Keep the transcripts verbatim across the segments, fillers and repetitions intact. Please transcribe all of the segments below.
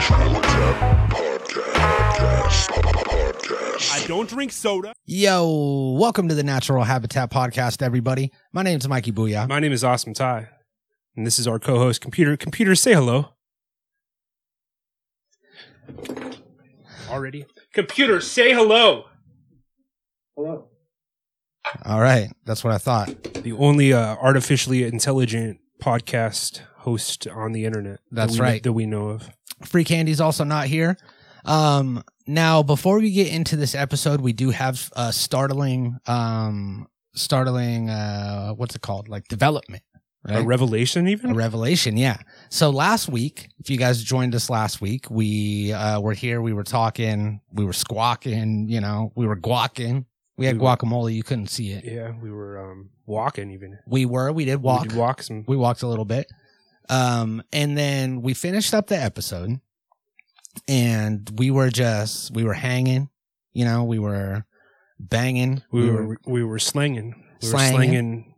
Natural Habitat Podcast. Podcast. I don't drink soda. Yo, welcome to the Natural Habitat Podcast, everybody. My name's Mikey Booyah. My name is Awesome Ty. And this is our co-host, Computer. Computer, say hello. Already? Computer, say hello. Hello. All right. That's what I thought. The only uh, artificially intelligent podcast host on the internet. That's that we, right. That we know of. Free Candy's also not here. Um, now, before we get into this episode, we do have a startling, um, startling, uh, what's it called? Like development. Right? A revelation even? A revelation, yeah. So last week, if you guys joined us last week, we uh, were here, we were talking, we were squawking, you know, we were guacking. We had we guacamole, were, you couldn't see it. Yeah, we were um, walking even. We were, we did walk. We did walk some. We walked a little bit. Um, and then we finished up the episode and we were just, we were hanging, you know, we were banging. We, we were, were, we were slanging. We slanging. were slanging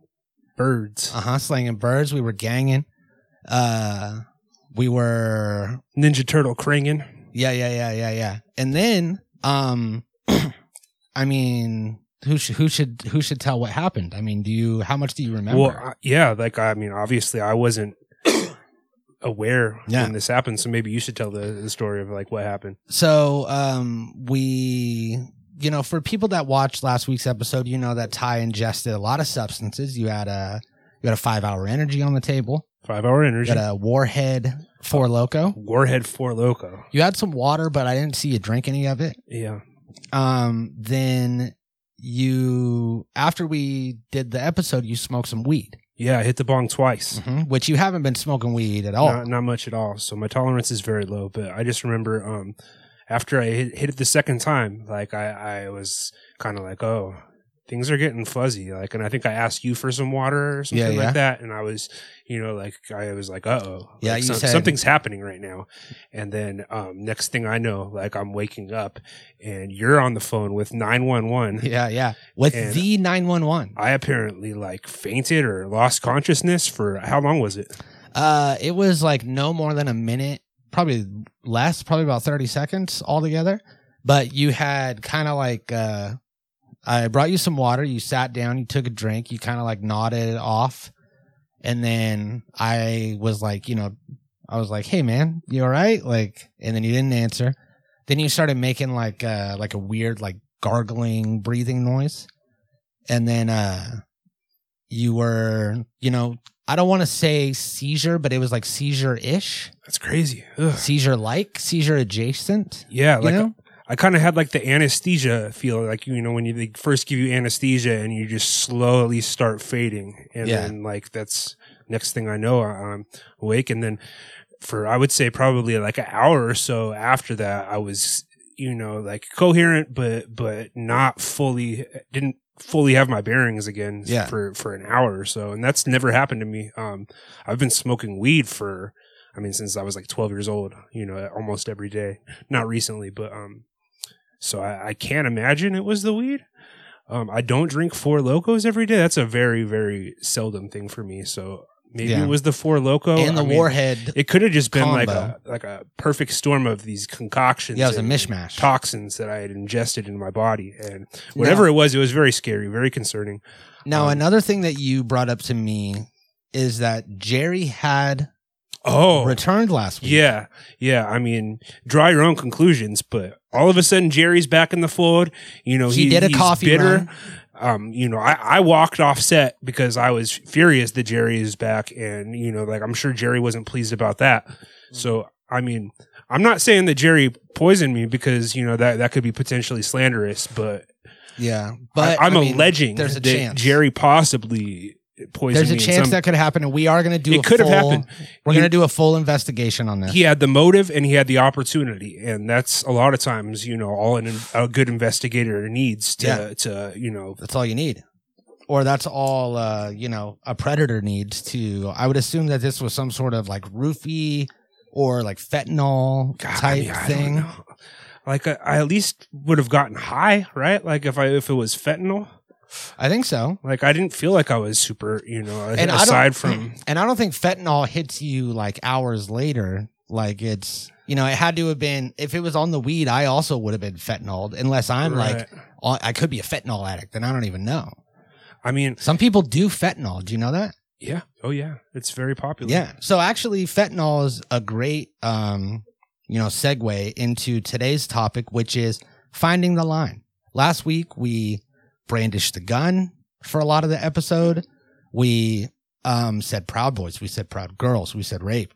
birds. Uh-huh, slanging birds. We were ganging. Uh, we were... Ninja Turtle cranging. Yeah, yeah, yeah, yeah, yeah. And then, um, I mean... Who should who should who should tell what happened? I mean, do you how much do you remember? Well, uh, yeah, like I mean, obviously, I wasn't aware yeah. when this happened, so maybe you should tell the, the story of like what happened. So, um, we, you know, for people that watched last week's episode, you know that Ty ingested a lot of substances. You had a you had a five hour energy on the table. Five hour energy. You had a Warhead Four Loko. Warhead Four Loko. You had some water, but I didn't see you drink any of it. Yeah. Um. Then. You, after we did the episode, you smoked some weed. Yeah, I hit the bong twice. Mm-hmm. Which you haven't been smoking weed at all. Not, not much at all. So my tolerance is very low. But I just remember um, after I hit, hit it the second time, like I, I was kind of like, oh, things are getting fuzzy. Like, and I think I asked you for some water or something yeah, yeah. like that. And I was, you know, like I was like, uh-oh. Yeah, like, you some, said, something's happening right now. And then um, next thing I know, like I'm waking up. And you're on the phone with nine one one. Yeah, yeah. With the nine one one. I apparently like fainted or lost consciousness for how long was it? Uh, it was like no more than a minute, probably less, probably about thirty seconds altogether. But you had kind of like, uh, I brought you some water. You sat down, you took a drink, you kind of like nodded it off. And then I was like, you know, I was like, hey, man, you all right? Like, and then you didn't answer. Then you started making like uh, like a weird like gargling breathing noise, and then uh, you were you know I don't want to say seizure, but it was like seizure-ish. That's crazy. Ugh. Seizure-like, seizure adjacent. Yeah, like you know? I kind of had like the anesthesia feel, like you know when you they first give you anesthesia and you just slowly start fading, and yeah. then like that's next thing I know I'm awake, and then. For I would say probably like an hour or so after that, I was, you know, like coherent, but but not fully, didn't fully have my bearings again yeah. for, for an hour or so. And that's never happened to me. Um, I've been smoking weed for, I mean, since I was like twelve years old, you know, almost every day. Not recently, but um, so I, I can't imagine it was the weed. Um, I don't drink Four Locos every day. That's a very, very seldom thing for me. So. Maybe yeah. it was the Four Loko. And the I mean, Warhead It could have just been combo. like a like a perfect storm of these concoctions. Yeah, it was a mishmash. Toxins that I had ingested in my body. And whatever now, it was, it was very scary, very concerning. Now, um, another thing that you brought up to me is that Jerry had oh, returned last week. Yeah, yeah. I mean, draw your own conclusions, but all of a sudden, Jerry's back in the fold. You know, he, he did a he's coffee bitter. Run. Um, you know, I, I walked off set because I was furious that Jerry is back, and you know, like I'm sure Jerry wasn't pleased about that. So, I mean, I'm not saying that Jerry poisoned me because you know that that could be potentially slanderous, but yeah, but I, I'm I mean, alleging there's a that chance. Jerry possibly poisoned me. There's a me chance some, that could happen, and we are going to do. It a could full, have happened. We're going to do a full investigation on this. He had the motive and he had the opportunity, and that's a lot of times, you know, all an, a good investigator needs to, yeah. to, you know, that's all you need, or that's all, uh, you know, a predator needs to. I would assume that this was some sort of like roofie or like fentanyl God, type I mean, I thing. Don't know. Like I, I at least would have gotten high, right? Like if I if it was fentanyl. I think so. Like, I didn't feel like I was super, you know, and aside from... And I don't think fentanyl hits you, like, hours later. Like, it's, you know, it had to have been, if it was on the weed, I also would have been fentanyl, unless I'm right. like, I could be a fentanyl addict and I don't even know. I mean, some people do fentanyl. Do you know that? Yeah. Oh, yeah. It's very popular. Yeah. So actually, fentanyl is a great, um, you know, segue into today's topic, which is finding the line. Last week, we brandished the gun for a lot of the episode. We um, said Proud Boys. We said Proud Girls. We said rape.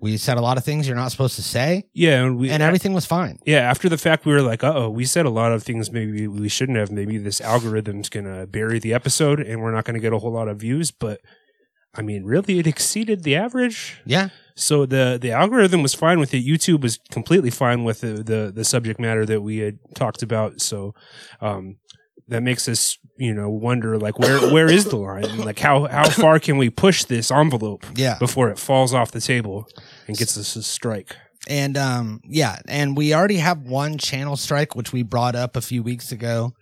We said a lot of things you're not supposed to say. Yeah. And, we, and everything was fine. Yeah. After the fact, we were like, uh-oh, we said a lot of things maybe we shouldn't have. Maybe this algorithm's going to bury the episode and we're not going to get a whole lot of views. But, I mean, really, it exceeded the average. Yeah. So the, the algorithm was fine with it. YouTube was completely fine with the, the, the subject matter that we had talked about. So um, that makes us, you know, wonder, like, where where is the line? Like, how, how far can we push this envelope yeah. before it falls off the table and gets us a strike? And, um, yeah, and we already have one channel strike, which we brought up a few weeks ago.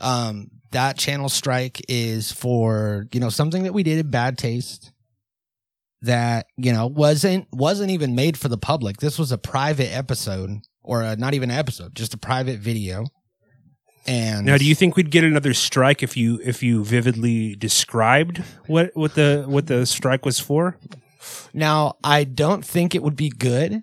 Um, that channel strike is for, you know, something that we did in bad taste. That, you know, wasn't wasn't even made for the public. This was a private episode, or a, not even an episode, just a private video. And now, do you think we'd get another strike if you if you vividly described what, what the what the strike was for? Now, I don't think it would be good,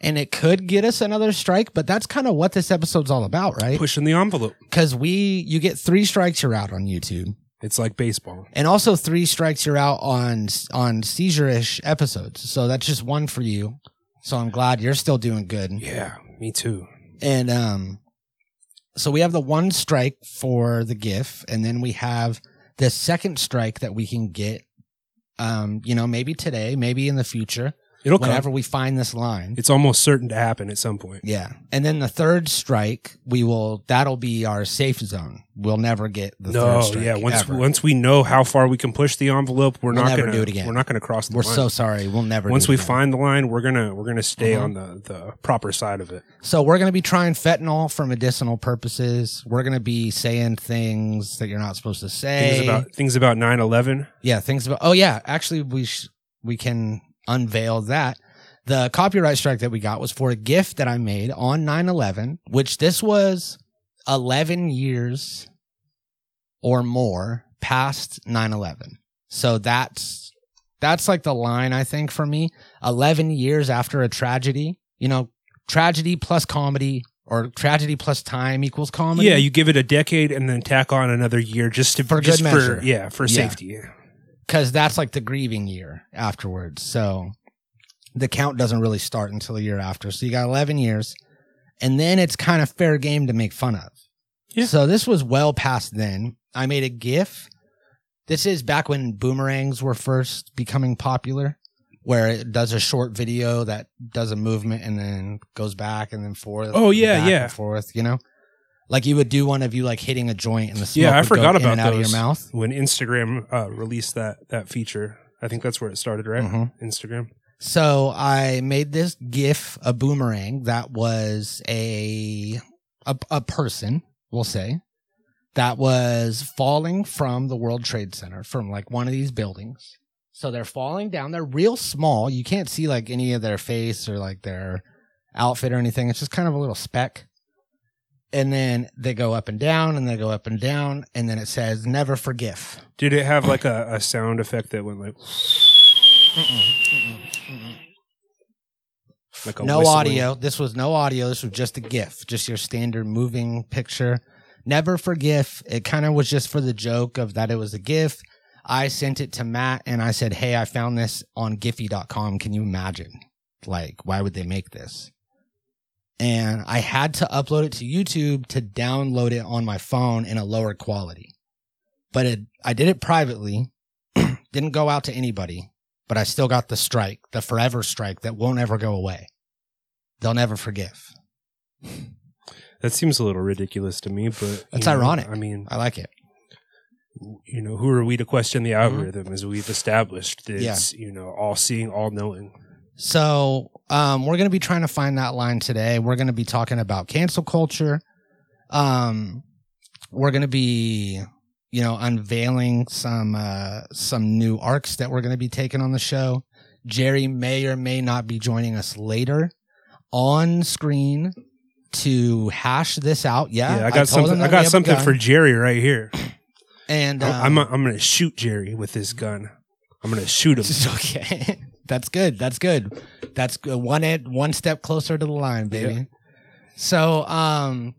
and it could get us another strike. But that's kind of what this episode's all about, right? Pushing the envelope, because we you get three strikes, you're out on YouTube. It's like baseball. And also three strikes, you're out on on seizure-ish episodes. So that's just one for you. So I'm glad you're still doing good. Yeah, me too. And um, so we have the one strike for the GIF, and then we have the second strike that we can get, um, you know, maybe today, maybe in the future. It'll whenever come. We find this line. It's almost certain to happen at some point. Yeah. And then the third strike, we will that'll be our safe zone. We'll never get the no, third strike. No, yeah, once ever. once we know how far we can push the envelope, we're we'll not going to do it again. We're not going to cross the we're line. We're so sorry. We'll never once do it. Once we again. find the line, we're going to we're going to stay uh-huh. on the, the proper side of it. So we're going to be trying fentanyl for medicinal purposes. We're going to be saying things that you're not supposed to say. Things about things about nine eleven. Yeah, things about Oh yeah, actually we sh- we can unveil that. The copyright strike that we got was for a GIF that I made on nine eleven, which this was eleven years or more past nine eleven. So that's that's like the line, I think, for me. eleven years after a tragedy, you know, tragedy plus comedy or tragedy plus time equals comedy. Yeah, you give it a decade and then tack on another year just to for just good measure. For, yeah, for yeah. safety. Yeah. Because that's like the grieving year afterwards. So the count doesn't really start until a year after. So you got eleven years. And then it's kind of fair game to make fun of. Yeah. So this was well past then. I made a GIF. This is back when boomerangs were first becoming popular, where it does a short video that does a movement and then goes back and then forth. Oh, yeah, yeah. And forth, you know? Like you would do one of you like hitting a joint and the smoke yeah, I would forgot go about in and out those of your mouth. When Instagram uh, released that that feature, I think that's where it started, right? Mm-hmm. Instagram. So I made this GIF, a boomerang that was a, a a person, we'll say, that was falling from the World Trade Center, from like one of these buildings. So they're falling down. They're real small. You can't see like any of their face or like their outfit or anything. It's just kind of a little speck. And then they go up and down, and they go up and down, and then it says, never forgive. Did it have like a, a sound effect that went like... Mm-mm, mm-mm, mm-mm. Like a no whistling. Audio. This was no audio. This was just a GIF, just your standard moving picture. Never forgive. It kind of was just for the joke of that it was a GIF. I sent it to Matt, and I said, hey, I found this on Giphy dot com. Can you imagine? Like, why would they make this? And I had to upload it to YouTube to download it on my phone in a lower quality. But it, I did it privately, didn't go out to anybody, but I still got the strike, the forever strike that won't ever go away. They'll never forgive. That seems a little ridiculous to me, but... That's know, ironic. I mean... I like it. You know, who are we to question the algorithm mm-hmm. as we've established that yeah. it's, you know, all-seeing, all-knowing. So um, we're going to be trying to find that line today. We're going to be talking about cancel culture. Um, we're going to be, you know, unveiling some uh, some new arcs that we're going to be taking on the show. Jerry may or may not be joining us later on screen to hash this out. Yeah, yeah I got I something. I got something for Jerry right here. And um, I'm I'm going to shoot Jerry with this gun. I'm going to shoot him. Okay, that's good. That's good. That's good. One ed- one step closer to the line, baby. Yeah. So, um,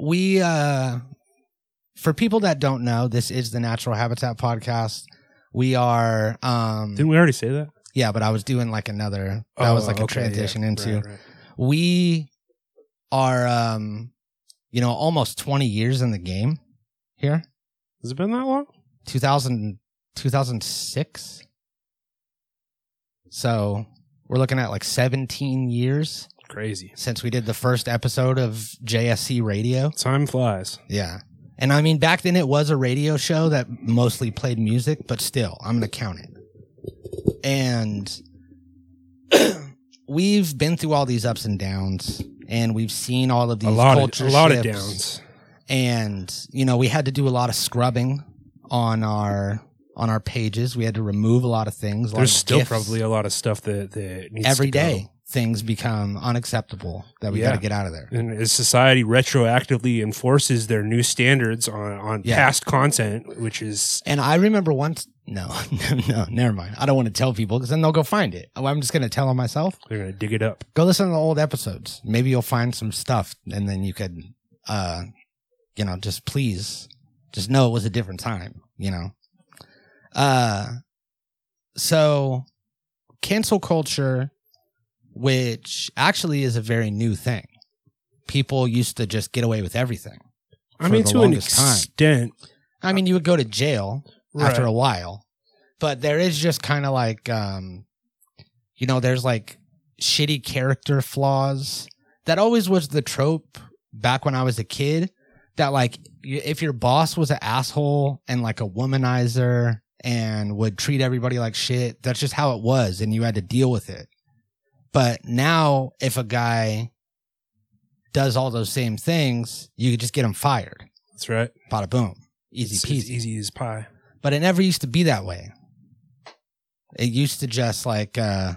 we uh, for people that don't know, this is the Natural Habitat Podcast. We are. Um, Didn't we already say that? Yeah, but I was doing like another. That oh, was like okay, a transition yeah, into. Right, right. We are, um, you know, almost twenty years in the game here. Has it been that long? two thousand, two thousand six. So we're looking at like seventeen years. Crazy. Since we did the first episode of J S C Radio. Time flies. Yeah. And I mean, back then it was a radio show that mostly played music, but still, I'm going to count it. And we've been through all these ups and downs, and we've seen all of these a lot culture of, a lot shifts, of downs. And, you know, we had to do a lot of scrubbing on our on our pages. We had to remove a lot of things. There's still gifts. Probably a lot of stuff that, that needs Every to go. Every day things become unacceptable that we yeah. got to get out of there. And as society retroactively enforces their new standards on, on yeah. past content, which is... And I remember once... No, no, no, never mind. I don't want to tell people because then they'll go find it. I'm just going to tell them myself. They're going to dig it up. Go listen to the old episodes. Maybe you'll find some stuff and then you could, uh, you know, just please just know it was a different time, you know? Uh, so cancel culture, which actually is a very new thing. People used to just get away with everything. I mean, to an extent. I mean, you would go to jail. Right. After a while, but there is just kind of like, um, you know, there's like shitty character flaws. That always was the trope back when I was a kid, that like if your boss was an asshole and like a womanizer and would treat everybody like shit, that's just how it was. And you had to deal with it. But now if a guy does all those same things, you could just get him fired. That's right. Bada boom. Easy peasy. It's easy as pie. But it never used to be that way. It used to just like... Uh,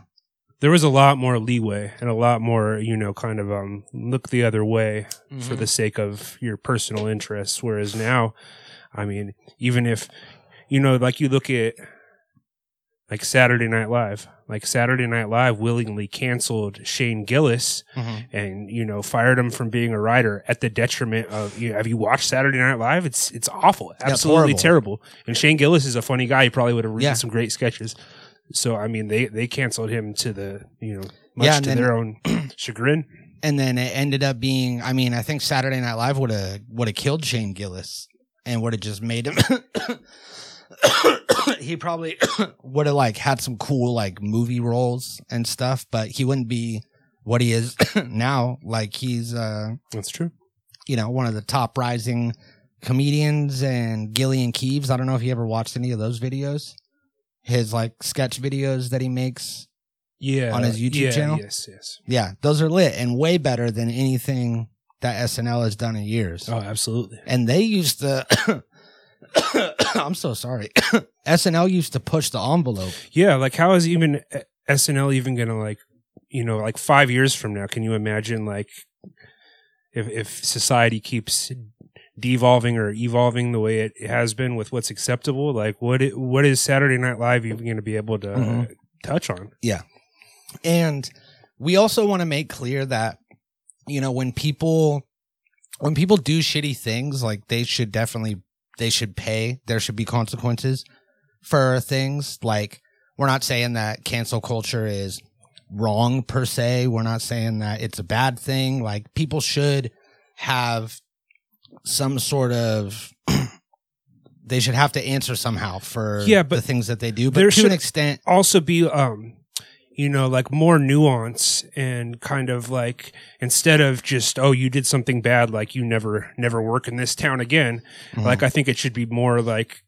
there was a lot more leeway and a lot more, you know, kind of um, look the other way mm-hmm. for the sake of your personal interests. Whereas now, I mean, even if, you know, like you look at like Saturday Night Live. Like Saturday Night Live willingly canceled Shane Gillis mm-hmm. and, you know, fired him from being a writer at the detriment of, you know, have you watched Saturday Night Live? It's it's awful. Absolutely terrible. And Shane Gillis is a funny guy. He probably would have written yeah. some great sketches. So, I mean, they, they canceled him to the, you know, much yeah, to then, their own chagrin. And then it ended up being, I mean, I think Saturday Night Live would have would have killed Shane Gillis and would have just made him... he probably would have like had some cool like movie roles and stuff, but he wouldn't be what he is now. Like he's uh that's true, you know, one of the top rising comedians. And Gillian Keeves, I don't know if you ever watched any of those videos, his like sketch videos that he makes yeah on his YouTube yeah, channel. Yes, yes, yeah, those are lit and way better than anything that S N L has done in years. Oh, absolutely. And they used to I'm so sorry. S N L used to push the envelope. Yeah, like how is even S N L even going to like, you know, like five years from now, can you imagine like if if society keeps devolving or evolving the way it has been with what's acceptable, like what it, what is Saturday Night Live even going to be able to mm-hmm. uh, touch on? Yeah. And we also want to make clear that, you know, when people when people do shitty things, like they should definitely They should pay. There should be consequences for things. Like, we're not saying that cancel culture is wrong per se. We're not saying that it's a bad thing. Like, people should have some sort of, they should have to answer somehow for yeah, but the things that they do. But there to should an extent, also be, um, you know, like more nuance and kind of like, instead of just, oh, you did something bad, like you never, never work in this town again. Mm-hmm. Like, I think it should be more like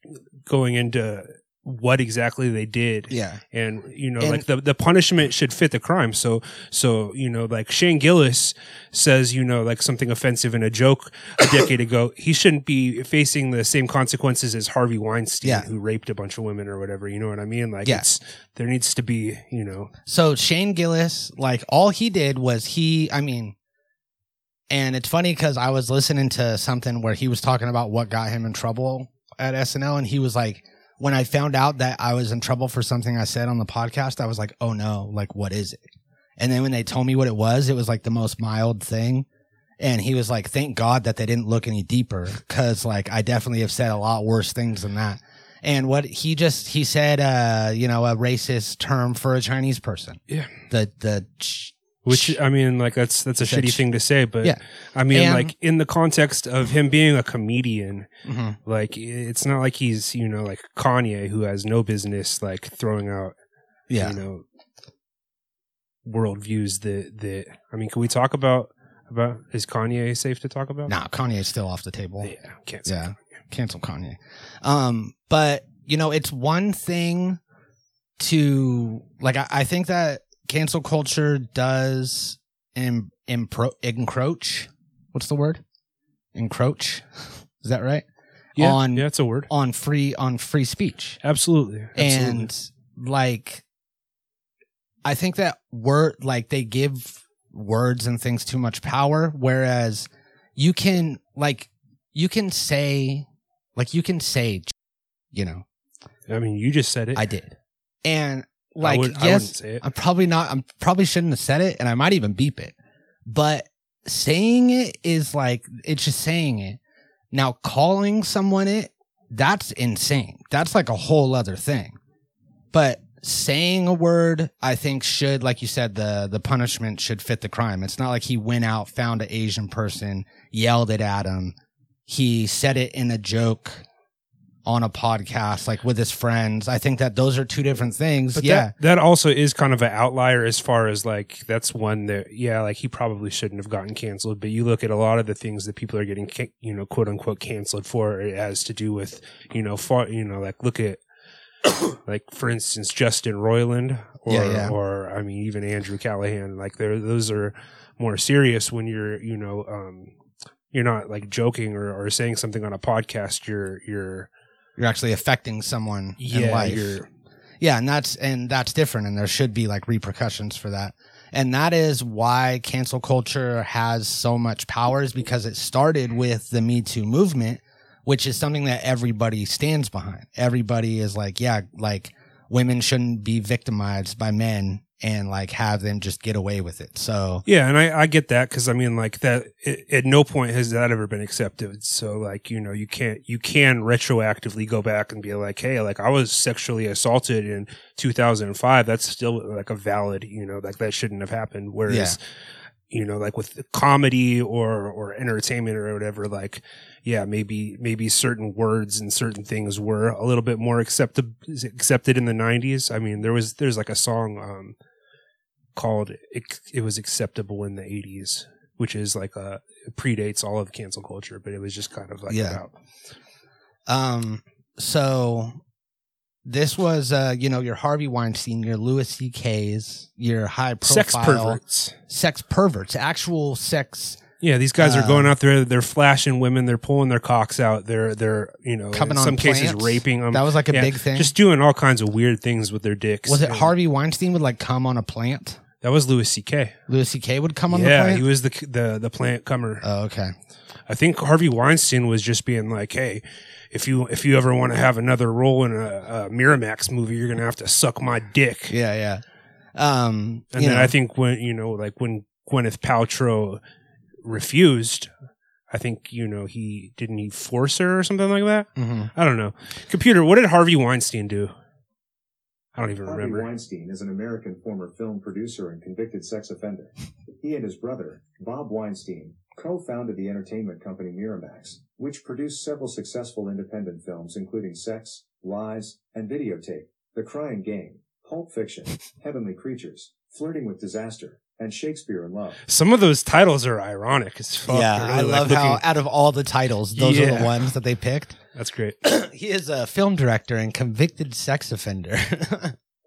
going into what exactly they did. Yeah. And, you know, and like the, the punishment should fit the crime. So, so, you know, like Shane Gillis says, you know, like something offensive in a joke a decade ago, he shouldn't be facing the same consequences as Harvey Weinstein, yeah. who raped a bunch of women or whatever. You know what I mean? Like, yeah. it's, there needs to be, you know. So Shane Gillis, like all he did was he, I mean, and it's funny because I was listening to something where he was talking about what got him in trouble at S N L. And he was like, when I found out that I was in trouble for something I said on the podcast, I was like, oh no, like, what is it? And then when they told me what it was, it was like the most mild thing. And he was like, thank God that they didn't look any deeper, because like I definitely have said a lot worse things than that. And what he just, he said, uh, you know, a racist term for a Chinese person. Yeah. The, the, ch- Which, I mean, like, that's that's a shitty ch- thing to say, but, yeah. I mean, and, like, in the context of him being a comedian, mm-hmm. like, it's not like he's, you know, like Kanye, who has no business, like, throwing out, yeah. you know, worldviews that, that, I mean, can we talk about, about, is Kanye safe to talk about? Nah, Kanye's still off the table. Yeah, cancel yeah. Kanye. Cancel Kanye. Um, but, you know, it's one thing to, like, I, I think that, cancel culture does em, empro, encroach. What's the word? Encroach. Is that right? Yeah, on, yeah, it's a word. On free on free speech. Absolutely. Absolutely. And like, I think that word, like they give words and things too much power. Whereas you can like you can say like you can say, you know. I mean, you just said it. I did. And. Like, I would, yes, I I'm probably not, I'm probably shouldn't have said it, and I might even beep it. But saying it is like, it's just saying it. Now, calling someone it, that's insane. That's like a whole other thing. But saying a word, I think should, like you said, the, the punishment should fit the crime. It's not like he went out, found an Asian person, yelled it at him. He said it in a joke. On a podcast, like with his friends. I think that those are two different things. But yeah. That, that also is kind of an outlier as far as like, that's one that, yeah, like he probably shouldn't have gotten canceled. But you look at a lot of the things that people are getting, you know, quote unquote canceled for, it has to do with, you know, far, you know, like look at, like for instance, Justin Roiland or, yeah, yeah. or I mean, even Andrew Callahan. Like there, those are more serious when you're, you know, um, you're not like joking or, or saying something on a podcast. You're, you're, You're actually affecting someone yeah, in life. You're... Yeah, and that's and that's different, and there should be like repercussions for that. And that is why cancel culture has so much power, is because it started with the Me Too movement, which is something that everybody stands behind. Everybody is like, yeah, like women shouldn't be victimized by men and like have them just get away with it. So yeah, and I, I get that, because I mean like that it, at no point has that ever been accepted. So like, you know, you can't you can retroactively go back and be like, hey, like I was sexually assaulted in two thousand five. That's still like a valid, you know, like that shouldn't have happened. Whereas yeah. you know, like with comedy or, or entertainment or whatever, like, yeah, maybe maybe certain words and certain things were a little bit more accepted accepted in the nineties. I mean, there was there's like a song um, called it, "It Was Acceptable in the eighties," which is like a predates all of cancel culture, but it was just kind of like yeah. about. Um. So this was, uh, you know, your Harvey Weinstein, your Louis C K's, your high profile sex perverts, sex perverts, actual sex. Yeah, these guys uh, are going out there. They're flashing women. They're pulling their cocks out. They're they're you know in some cases raping them. That was like a yeah, big thing. Just doing all kinds of weird things with their dicks. Was it and, Harvey Weinstein would like come on a plant? That was Louis C K. Louis C K would come on yeah, the plant. Yeah, he was the the the plant comer. Oh, okay. I think Harvey Weinstein was just being like, hey, if you if you ever want to have another role in a, a Miramax movie, you're gonna have to suck my dick. Yeah, yeah. Um, and then know. I think when you know, like when Gwyneth Paltrow refused, I think you know he didn't he force her or something like that. Mm-hmm. I don't know. Computer, what did Harvey Weinstein do? I don't even Harvey remember. Harvey Weinstein is an American former film producer and convicted sex offender. He and his brother, Bob Weinstein, co-founded the entertainment company Miramax, which produced several successful independent films including Sex, Lies, and Videotape, The Crying Game, Pulp Fiction, Heavenly Creatures, Flirting with Disaster, and Shakespeare in Love. Some of those titles are ironic as fuck. Yeah, really I like love looking... how out of all the titles, those yeah. are the ones that they picked. That's great. He is a film director and convicted sex offender.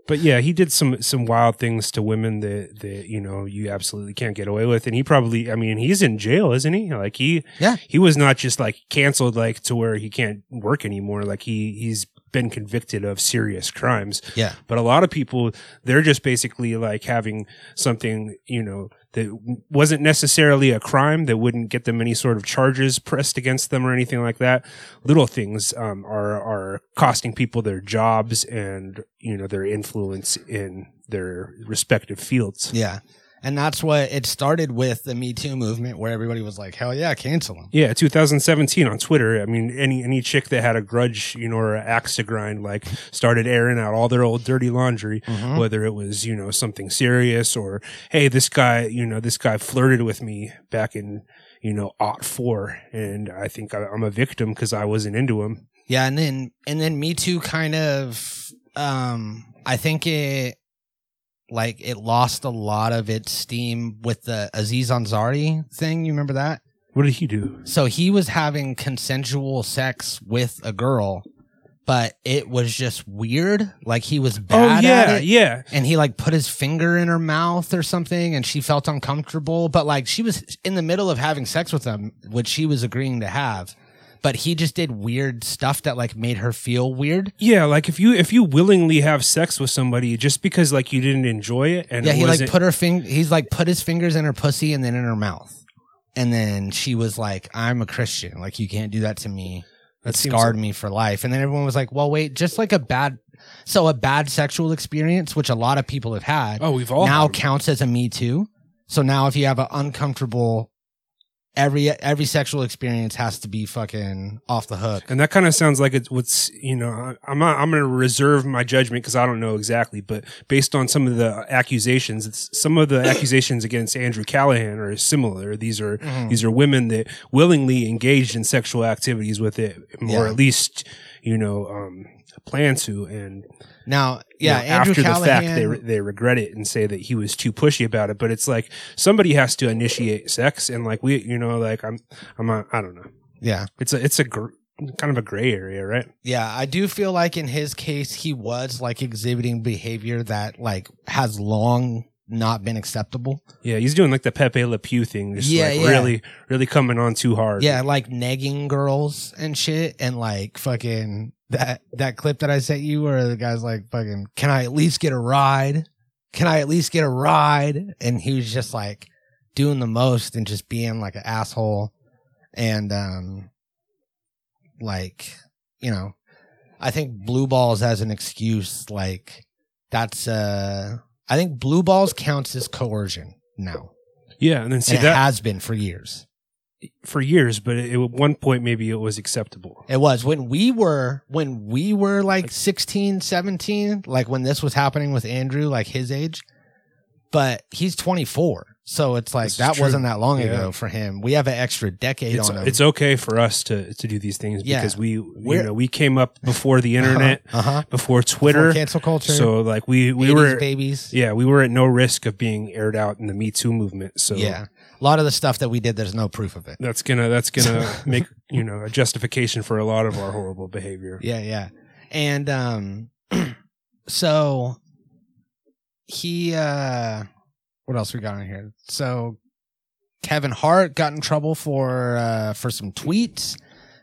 But yeah, he did some some wild things to women that, that, you know, you absolutely can't get away with. And he probably, I mean, he's in jail, isn't he? Like he, yeah. he was not just like canceled, like to where he can't work anymore. Like he, he's been convicted of serious crimes. Yeah. But a lot of people, they're just basically like having something, you know, that wasn't necessarily a crime that wouldn't get them any sort of charges pressed against them or anything like that. Little things um, are are costing people their jobs and, you know, their influence in their respective fields. Yeah. And that's what it started with, the Me Too movement, where everybody was like, hell yeah, cancel them. Yeah, two thousand seventeen on Twitter. I mean, any any chick that had a grudge, you know, or an axe to grind, like started airing out all their old dirty laundry, mm-hmm. whether it was, you know, something serious or, hey, this guy, you know, this guy flirted with me back in, you know, oh four, and I think I, I'm a victim because I wasn't into him. Yeah, and then, and then Me Too kind of, um, I think it... Like, it lost a lot of its steam with the Aziz Ansari thing. You remember that? What did he do? So he was having consensual sex with a girl, but it was just weird. Like, he was bad oh, yeah, at it. yeah. And he, like, put his finger in her mouth or something, and she felt uncomfortable. But, like, she was in the middle of having sex with him, which she was agreeing to have. But he just did weird stuff that like made her feel weird. Yeah, like if you if you willingly have sex with somebody just because like you didn't enjoy it, and yeah, it he wasn't- like put her finger. He's like put his fingers in her pussy and then in her mouth, and then she was like, "I'm a Christian. Like you can't do that to me. That, that scarred like- me for life." And then everyone was like, "Well, wait, just like a bad, so a bad sexual experience, which a lot of people have had. Oh, we've all now counts as a Me Too. So now if you have an uncomfortable." Every every sexual experience has to be fucking off the hook, and that kind of sounds like it's what's you know I'm not, I'm gonna reserve my judgment because I don't know exactly, but based on some of the accusations, it's, some of the accusations against Andrew Callahan are similar. These are mm. these are women that willingly engaged in sexual activities with it, yeah. or at least you know um, plan to. And now, yeah, you know, Andrew after Callahan, the fact, they re- they regret it and say that he was too pushy about it. But it's like somebody has to initiate sex, and like we, you know. Know, like I'm, I'm, a, I don't know. Yeah, it's a, it's a gr- kind of a gray area, right? Yeah, I do feel like in his case, he was like exhibiting behavior that like has long not been acceptable. Yeah, he's doing like the Pepe Le Pew thing. Just yeah, like yeah. really, really coming on too hard. Yeah, like negging girls and shit, and like fucking that that clip that I sent you where the guy's like, "Fucking, can I at least get a ride? Can I at least get a ride?" And he was just like. Doing the most and just being like an asshole, and um, like you know, I think blue balls as an excuse, like that's uh, I think blue balls counts as coercion now. Yeah, and then see and it that has been for years, for years. But it, it, at one point, maybe it was acceptable. It was when we were when we were like sixteen, seventeen, like when this was happening with Andrew, like his age, but he's twenty-four. So it's like, that true. wasn't that long yeah. ago for him. We have an extra decade it's, on him. It's okay for us to, to do these things yeah. because we, you We're, know, we came up before the internet, uh-huh, uh-huh. before Twitter, before cancel culture. So like we, we babies, were, babies. yeah, we were at no risk of being aired out in the Me Too movement. So yeah, a lot of the stuff that we did, there's no proof of it. That's gonna, that's gonna make, you know, a justification for a lot of our horrible behavior. Yeah. Yeah. And, um, so he, uh, what else we got in here? So Kevin Hart got in trouble for uh, for some tweets.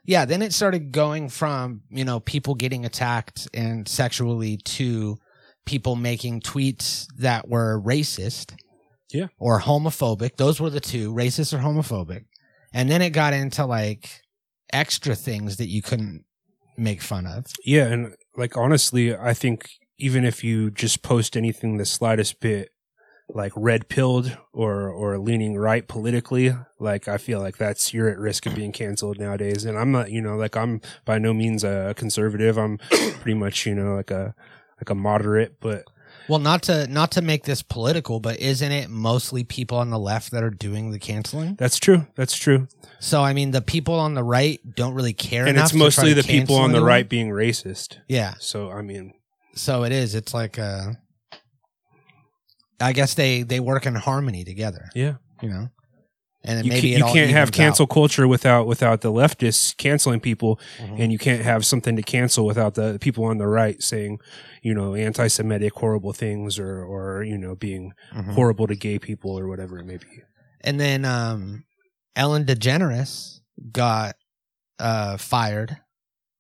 Yeah, then it started going from, you know, people getting attacked and sexually to people making tweets that were racist yeah, or homophobic. Those were the two, racist or homophobic. And then it got into, like, extra things that you couldn't make fun of. Yeah, and, like, honestly, I think even if you just post anything the slightest bit, like red pilled or or leaning right politically, like I feel like that's you're at risk of being canceled nowadays. And I'm not, you know, like I'm by no means a conservative. I'm pretty much, you know, like a like a moderate. But well, not to not to make this political, but isn't it mostly people on the left that are doing the canceling? That's true. That's true. So I mean, the people on the right don't really care, and enough it's mostly to try to the people on anyone. The right being racist. Yeah. So I mean, so it is. It's like a. I guess they, they work in harmony together. Yeah. You know? And then you maybe can, it you all can't have cancel out. culture without without the leftists canceling people, mm-hmm. and you can't have something to cancel without the people on the right saying, you know, anti-Semitic horrible things, or or you know, being mm-hmm. horrible to gay people or whatever it may be. And then um, Ellen DeGeneres got uh, fired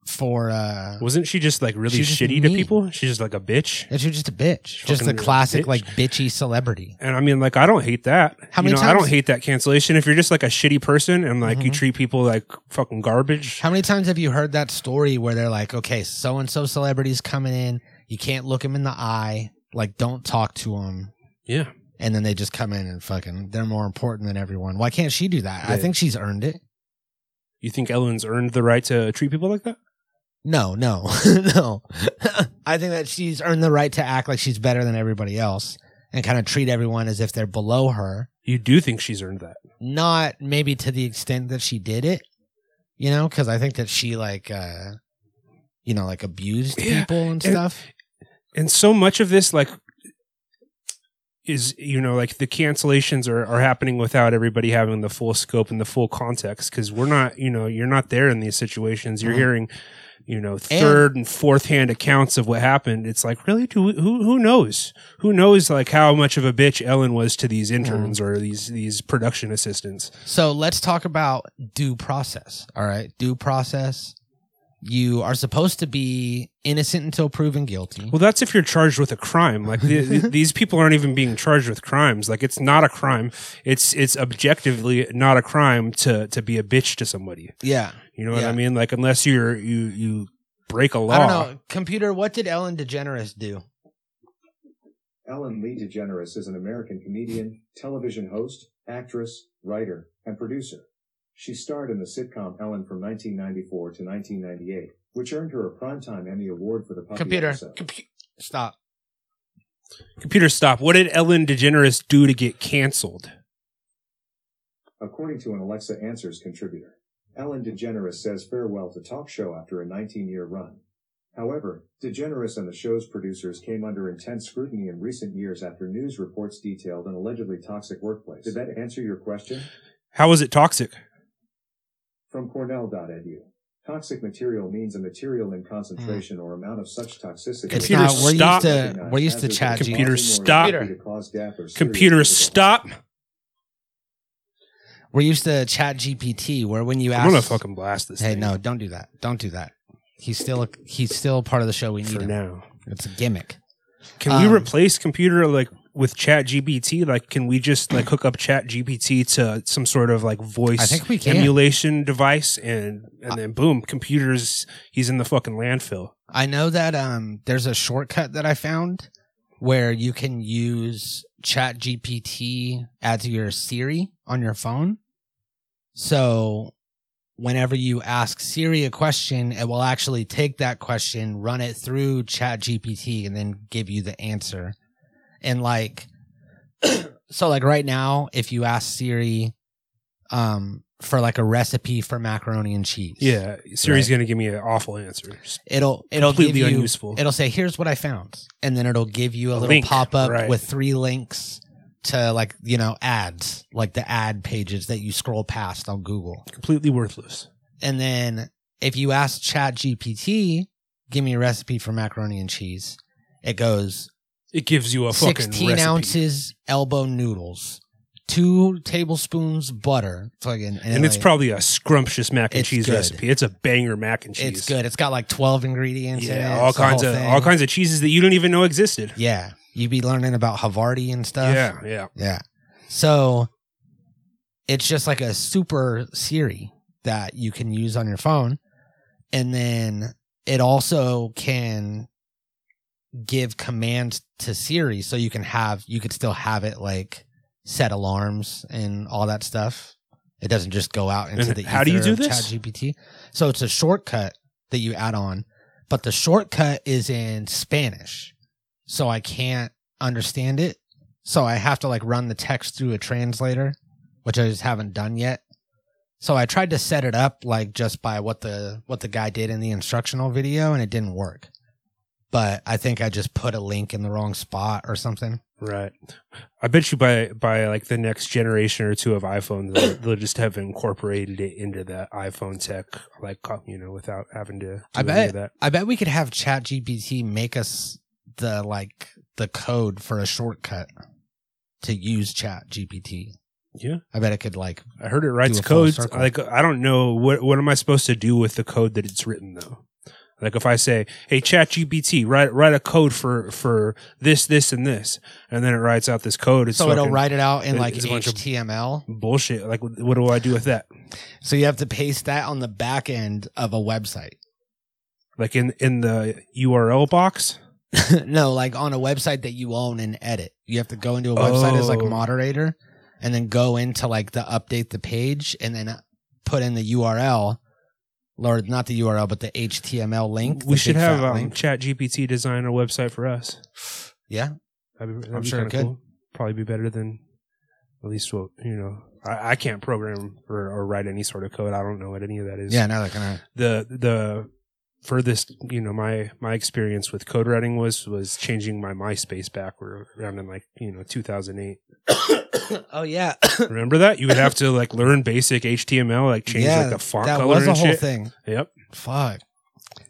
for uh, wasn't she just like really shitty to people? She's just like a bitch. Yeah, she was just a bitch, she just a classic bitch. Like bitchy celebrity. And I mean, like I don't hate that. How many you know, times? I don't hate that cancellation. If you're just like a shitty person and like mm-hmm. you treat people like fucking garbage. How many times have you heard that story where they're like, okay, so and so celebrity's coming in, you can't look him in the eye, like don't talk to him. Yeah. And then they just come in and fucking, they're more important than everyone. Why can't she do that? Yeah. I think she's earned it. You think Ellen's earned the right to treat people like that? No, no, no. I think that she's earned the right to act like she's better than everybody else and kind of treat everyone as if they're below her. You do think she's earned that? Not maybe to the extent that she did it, you know, because I think that she like, uh, you know, like abused yeah. people and, and stuff. And so much of this like is, you know, like the cancellations are, are happening without everybody having the full scope and the full context because we're not, you know, you're not there in these situations. You're mm-hmm. hearing... you know, third and, and fourth hand accounts of what happened. It's like, really? Do, who who knows? Who knows, like, how much of a bitch Ellen was to these interns mm. or these, these production assistants? So let's talk about due process, all right? Due process. You are supposed to be innocent until proven guilty. Well, that's if you're charged with a crime. Like, the, the, these people aren't even being charged with crimes. Like, it's not a crime. It's it's objectively not a crime to, to be a bitch to somebody. Yeah. You know what yeah. I mean? Like, unless you're, you you break a law. I don't know. Computer, what did Ellen DeGeneres do? Ellen Lee DeGeneres is an American comedian, television host, actress, writer, and producer. She starred in the sitcom Ellen from nineteen ninety-four to nineteen ninety-eight, which earned her a Primetime Emmy Award for the puppy Computer. episode. Computer, stop. Computer, stop. What did Ellen DeGeneres do to get canceled? According to an Alexa Answers contributor, Ellen DeGeneres says farewell to talk show after a nineteen-year run. However, DeGeneres and the show's producers came under intense scrutiny in recent years after news reports detailed an allegedly toxic workplace. Did that answer your question? How was it toxic? From Cornell dot e d u, toxic material means a material in concentration mm. or amount of such toxicity. It's not, we're stop. used to, we're used to chat. Computer, stop. Computer, stop. We're used to Chat G P T, where when you ask... I'm going to fucking blast this Hey, thing. no, don't do that. Don't do that. He's still a, he's still part of the show we need For him. now. It's a gimmick. Can um, we replace Computer, like... with Chat G P T, like, can we just like hook up Chat G P T to some sort of like voice emulation device, and and then boom, Computer's he's in the fucking landfill. I know that um, there's a shortcut that I found where you can use Chat G P T as your Siri on your phone. So whenever you ask Siri a question, it will actually take that question, run it through Chat G P T, and then give you the answer. And like, so like right now, if you ask Siri um, for like a recipe for macaroni and cheese, yeah, Siri's right? gonna give me an awful answer. Just it'll it'll completely give you, unuseful. It'll say, "Here's what I found," and then it'll give you a, a little pop up right. with three links to like you know ads, like the ad pages that you scroll past on Google. Completely worthless. And then if you ask Chat G P T, "Give me a recipe for macaroni and cheese," it goes. It gives you a fucking recipe. sixteen ounces elbow noodles, two tablespoons butter. Fucking, and and it's like, probably a scrumptious mac and cheese good. recipe. It's a banger mac and cheese. It's good. It's got like twelve ingredients yeah, in it. All it's kinds of thing. all kinds of cheeses that you didn't even know existed. Yeah. You'd be learning about Havarti and stuff. Yeah, yeah. Yeah. So it's just like a super Siri that you can use on your phone. And then it also can give commands to Siri, so you can have you could still have it like set alarms and all that stuff. It doesn't just go out into and the how ether do you do of this? Chat G P T. So it's a shortcut that you add on, but the shortcut is in Spanish, so I can't understand it. So I have to like run the text through a translator, which I just haven't done yet. So I tried to set it up like just by what the what the guy did in the instructional video, and it didn't work. but I think I just put a link in the wrong spot or something. Right. I bet you by, by like the next generation or two of iPhone, they'll, they'll just have incorporated it into the iPhone tech, like, you know, without having to do I bet, any of that. I bet we could have ChatGPT make us the, like, the code for a shortcut to use ChatGPT. Yeah. I bet it could, like, I heard it writes codes. Like, I don't know. What, what am I supposed to do with the code that it's written, though? Like, if I say, hey, ChatGPT, write write a code for, for this, this, and this, and then it writes out this code. It's so fucking, it'll write it out in, like, H T M L? Bullshit. Like, what do I do with that? So you have to paste that on the back end of a website. Like, in, in the U R L box? No, like, on a website that you own and edit. You have to go into a website oh. as, like, a moderator, and then go into, like, the update the page, and then put in the U R L. Or not the U R L, but the H T M L link. We should have um, ChatGPT design a website for us. Yeah, that'd be, that'd I'm sure it could. Cool. Probably be better than at least what you know. I, I can't program or, or write any sort of code. I don't know what any of that is. Yeah, no, that kind of the the furthest you know my my experience with code writing was was changing my MySpace back around in like you know two thousand eight. Oh yeah, remember that? You would have to like learn basic H T M L, like change yeah, like the font that color was and a whole shit. Thing. Yep. Fuck.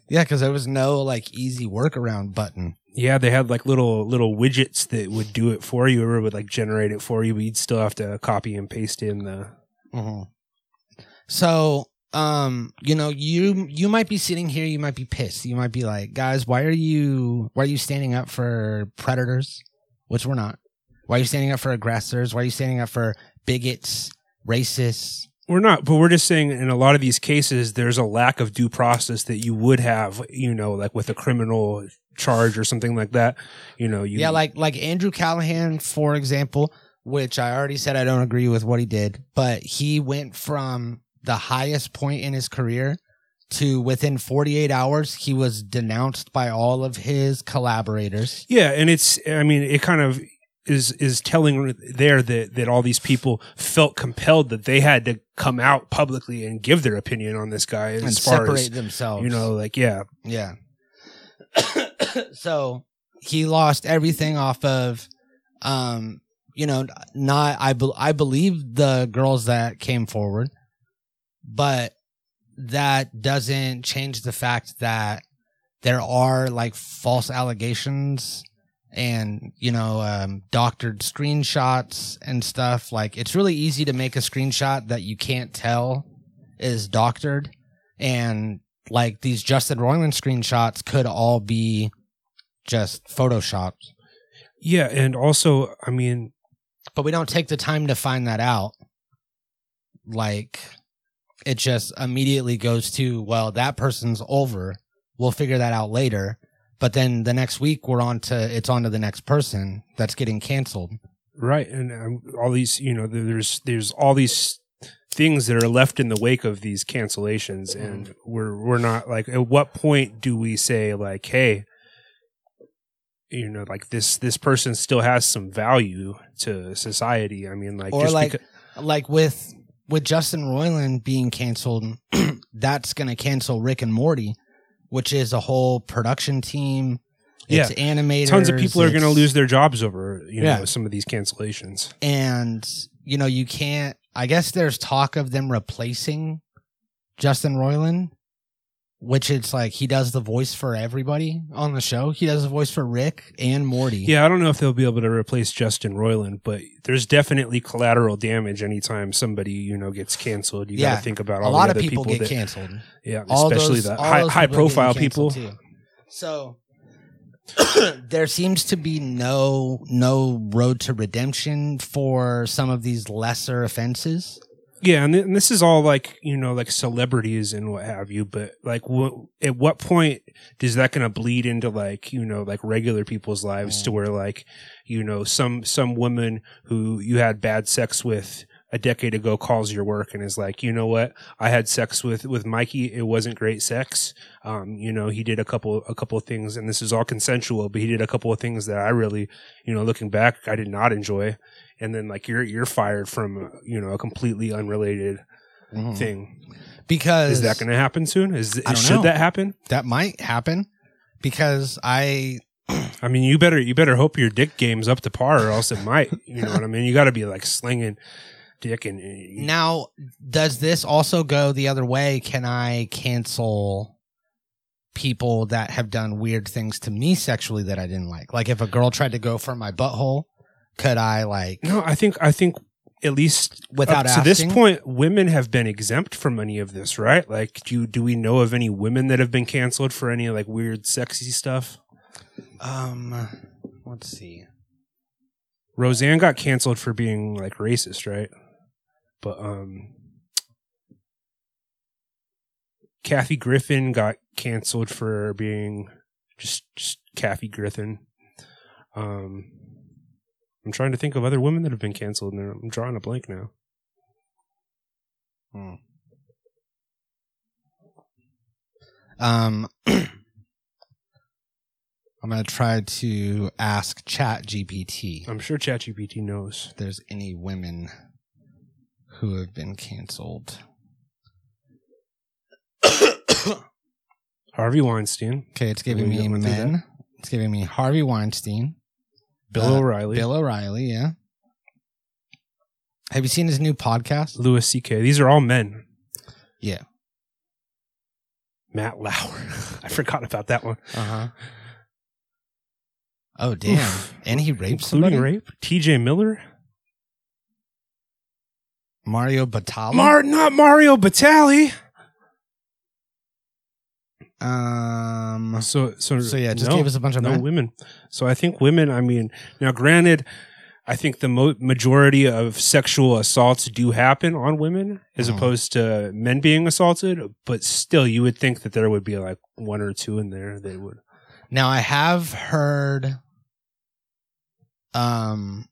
Yeah, because there was no like easy workaround button. Yeah, they had like little little widgets that would do it for you, or would like generate it for you. But you'd still have to copy and paste in the. Mm-hmm. So, um, you know, you you might be sitting here, you might be pissed, you might be like, guys, why are you why are you standing up for predators, which we're not. Why are you standing up for aggressors? Why are you standing up for bigots, racists? We're not, but we're just saying in a lot of these cases, there's a lack of due process that you would have, you know, like with a criminal charge or something like that. You know, you yeah, like like Andrew Callahan, for example, which I already said I don't agree with what he did, but he went from the highest point in his career to within forty-eight hours, he was denounced by all of his collaborators. Yeah, and it's, I mean, it kind of is is telling there that, that all these people felt compelled that they had to come out publicly and give their opinion on this guy as and far separate as, themselves. You know, like, yeah. Yeah. So he lost everything off of, um, you know, not, I, be, I believe the girls that came forward, but that doesn't change the fact that there are like false allegations and, you know, um, doctored screenshots and stuff. Like, it's really easy to make a screenshot that you can't tell is doctored. And, like, these Justin Roiland screenshots could all be just photoshopped. Yeah, and also, I mean... But we don't take the time to find that out. Like, it just immediately goes to, well, that person's over. We'll figure that out later. But then the next week we're on to it's on to the next person that's getting canceled. Right, and um, all these you know there's there's all these things that are left in the wake of these cancellations, and we're we're not like at what point do we say like hey, you know like this this person still has some value to society? I mean like or just like beca- like with with Justin Roiland being canceled, that's going to cancel Rick and Morty. Which is a whole production team. It's yeah. animators. Tons of people are going to lose their jobs over, you yeah. know, some of these cancellations. And, you know, you can't, I guess there's talk of them replacing Justin Roiland, which it's like he does the voice for everybody on the show. He does the voice for Rick and Morty. Yeah, I don't know if they'll be able to replace Justin Roiland, but there's definitely collateral damage anytime somebody, you know, gets canceled. You yeah. got to think about all the other people. A lot of people get that, canceled. Yeah, all especially those, the high, high profile people. Too. So there seems to be no no road to redemption for some of these lesser offenses. Yeah, and, th- and this is all like, you know, like celebrities and what have you, but like w- at what point is that going to bleed into like, you know, like regular people's lives mm. to where like, you know, some some woman who you had bad sex with a decade ago calls your work and is like, you know what, I had sex with, with Mikey. It wasn't great sex. Um, you know, he did a couple, a couple of things, and this is all consensual, but he did a couple of things that I really, you know, looking back, I did not enjoy. And then like you're, you're fired from, you know, a completely unrelated mm. thing. Because is that going to happen soon? Is, is should know. that happen? That might happen because I. I mean, you better you better hope your dick game's up to par, or else it might. You know what I mean? You got to be like slinging dick and. You, now, does this also go the other way? Can I cancel people that have done weird things to me sexually that I didn't like? Like if a girl tried to go for my butthole, could I like? No, I think I think. At least without up to asking? This point, women have been exempt from any of this, right? Like, do you, do we know of any women that have been canceled for any like weird, sexy stuff? Um, let's see. Roseanne got canceled for being like racist, right? But um, Kathy Griffin got canceled for being just just Kathy Griffin. Um. I'm trying to think of other women that have been canceled, and I'm drawing a blank now. Hmm. Um, I'm going to try to ask ChatGPT. I'm sure ChatGPT knows if there's any women who have been canceled. Harvey Weinstein. Okay, it's giving me men. It's giving me Harvey Weinstein. Bill uh, O'Reilly. Bill O'Reilly, yeah. Have you seen his new podcast? Louis C K. These are all men. Yeah. Matt Lauer. I forgot about that one. Uh-huh. Oh, damn. Oof. And he raped somebody? Including rape? T J Miller? Mario Batali? Mar- not Mario Batali! Um. So so so yeah. Just no, gave us a bunch of no men. Women. So I think women. I mean, now granted, I think the mo- majority of sexual assaults do happen on women, as oh. opposed to men being assaulted. But still, you would think that there would be like one or two in there. They would. Now I have heard. Um.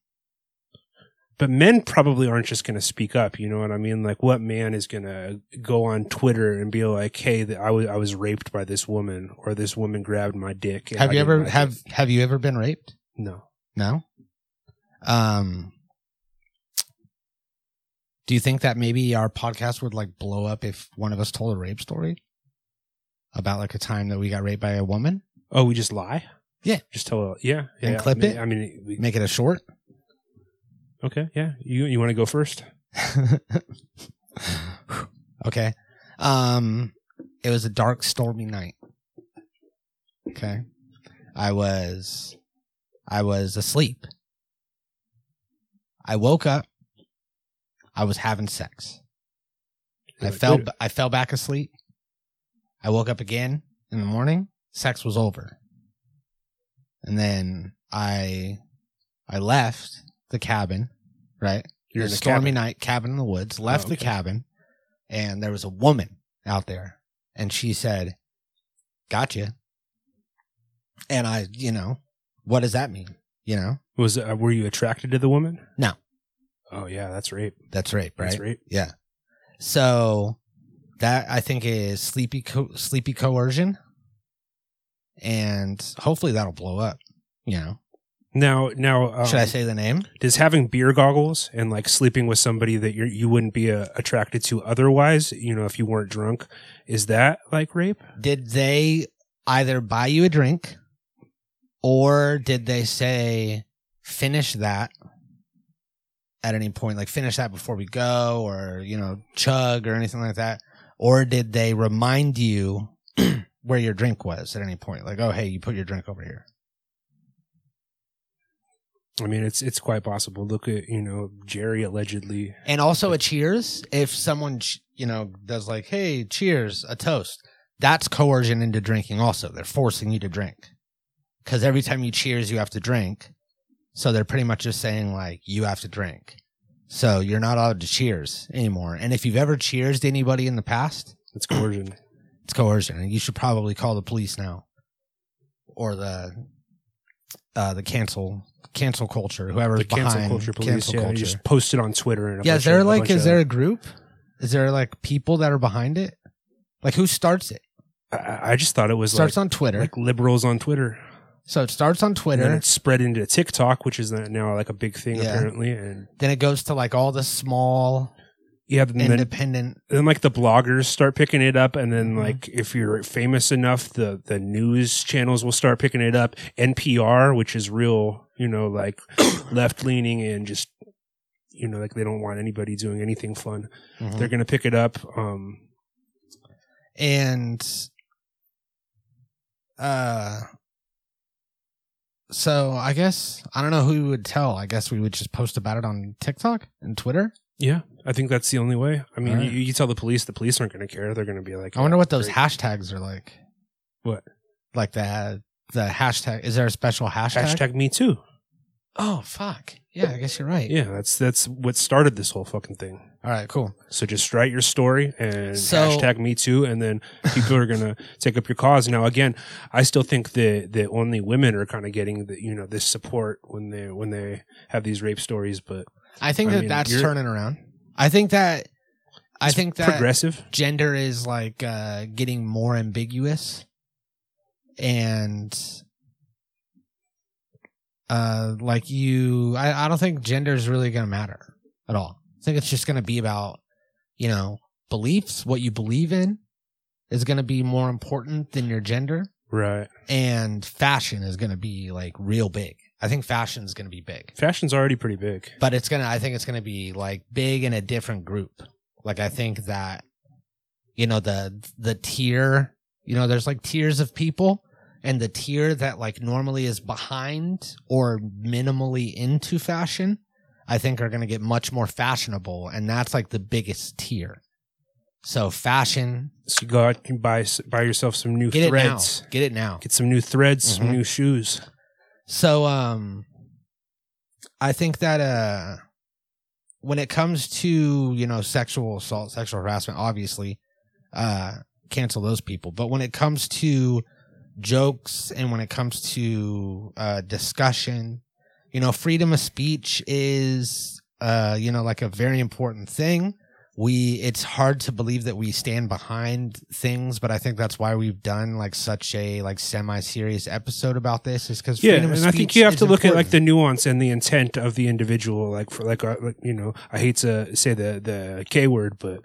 But men probably aren't just going to speak up. You know what I mean? Like, what man is going to go on Twitter and be like, "Hey, th- I was I was raped by this woman, or this woman grabbed my dick." Have I you ever have dick. Have you ever been raped? No, no. Um, do you think that maybe our podcast would like blow up if one of us told a rape story about like a time that we got raped by a woman? Oh, we just lie? Yeah, just tell. Yeah, yeah and clip I mean, it. I mean, we, make it a short. Okay, yeah. You you want to go first? Okay. Um, it was a dark, stormy night. Okay. I was I was asleep. I woke up. I was having sex. You're I like, fell I fell back asleep. I woke up again in the morning. Sex was over. And then I I left the cabin, right? You're in a stormy cabin. Night, cabin in the woods, left oh, okay. the cabin, and there was a woman out there, and she said, "Gotcha." And I, you know, what does that mean? You know? Was uh, were you attracted to the woman? No. Oh, yeah, that's rape. That's rape, right? That's rape. Yeah. So that, I think, is sleepy, co- sleepy coercion, and hopefully that'll blow up, you know? Now, now, um, should I say the name? Does having beer goggles and like sleeping with somebody that you you wouldn't be uh, attracted to otherwise, you know, if you weren't drunk, is that like rape? Did they either buy you a drink, or did they say finish that at any point, like finish that before we go, or you know, chug or anything like that, or did they remind you where your drink was at any point, like, oh hey, you put your drink over here? I mean, it's it's quite possible. Look at, you know, Jerry allegedly. And also a cheers. If someone, you know, does like, hey, cheers, a toast, that's coercion into drinking also. They're forcing you to drink. Because every time you cheers, you have to drink. So they're pretty much just saying, like, you have to drink. So you're not allowed to cheers anymore. And if you've ever cheersed anybody in the past, it's coercion. It's coercion. And you should probably call the police now. Or the uh, the cancel... Cancel culture, whoever's behind cancel culture police. Cancel yeah, culture. You just post it on Twitter. And a yeah, bunch is there of, like, is of, there a group? Is there like people that are behind it? Like who starts it? I, I just thought it was starts like, on Twitter, like liberals on Twitter. So it starts on Twitter, and then it's spread into TikTok, which is now like a big thing yeah. apparently, and then it goes to like all the small Yeah, then independent. Then, then like the bloggers start picking it up, and then mm-hmm. like if you're famous enough, the the news channels will start picking it up. N P R, which is real, you know, like left leaning and just, you know, like they don't want anybody doing anything fun. Mm-hmm. They're gonna pick it up. Um, and uh, so I guess I don't know who we would tell. I guess we would just post about it on TikTok and Twitter. Yeah, I think that's the only way. I mean, right. you, you tell the police, the police aren't going to care. They're going to be like... I wonder oh, what those great. hashtags are like. What? Like the, the hashtag... Is there a special hashtag? Hashtag me too. Oh, fuck. Yeah, I guess you're right. Yeah, that's that's what started this whole fucking thing. All right, cool. So just write your story and so, hashtag me too, and then people are going to take up your cause. Now, again, I still think that, that only women are kind of getting the, you know, this support when they when they have these rape stories, but... I think I that mean, that's turning around. I think that I think that progressive gender is like uh, getting more ambiguous, and uh, like you, I, I don't think gender is really going to matter at all. I think it's just going to be about, you know, beliefs. What you believe in is going to be more important than your gender, right? And fashion is going to be like real big. I think fashion's going to be big. Fashion's already pretty big. But it's going to I think it's going to be like big in a different group. Like I think that, you know, the the tier, you know, there's like tiers of people, and the tier that like normally is behind or minimally into fashion, I think are going to get much more fashionable, and that's like the biggest tier. So fashion. So go out and buy buy yourself some new get threads. It now. Get it now. Get some new threads, mm-hmm. some new shoes. So, um, I think that, uh, when it comes to, you know, sexual assault, sexual harassment, obviously, uh, cancel those people. But when it comes to jokes and when it comes to, uh, discussion, you know, freedom of speech is, uh, you know, like a very important thing. We, it's hard to believe that we stand behind things, but I think that's why we've done like such a like semi-serious episode about this, is because yeah, freedom of speech. Yeah, and I think you have to look important. at like the nuance and the intent of the individual. Like for like, uh, like you know, I hate to say the the K word, but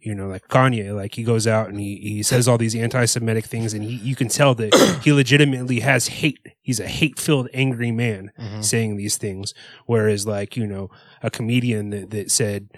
you know, like Kanye, like he goes out and he he says all these anti-Semitic things, and he you can tell that he legitimately has hate. He's a hate-filled, angry man mm-hmm. saying these things, whereas like you know, a comedian that, that said.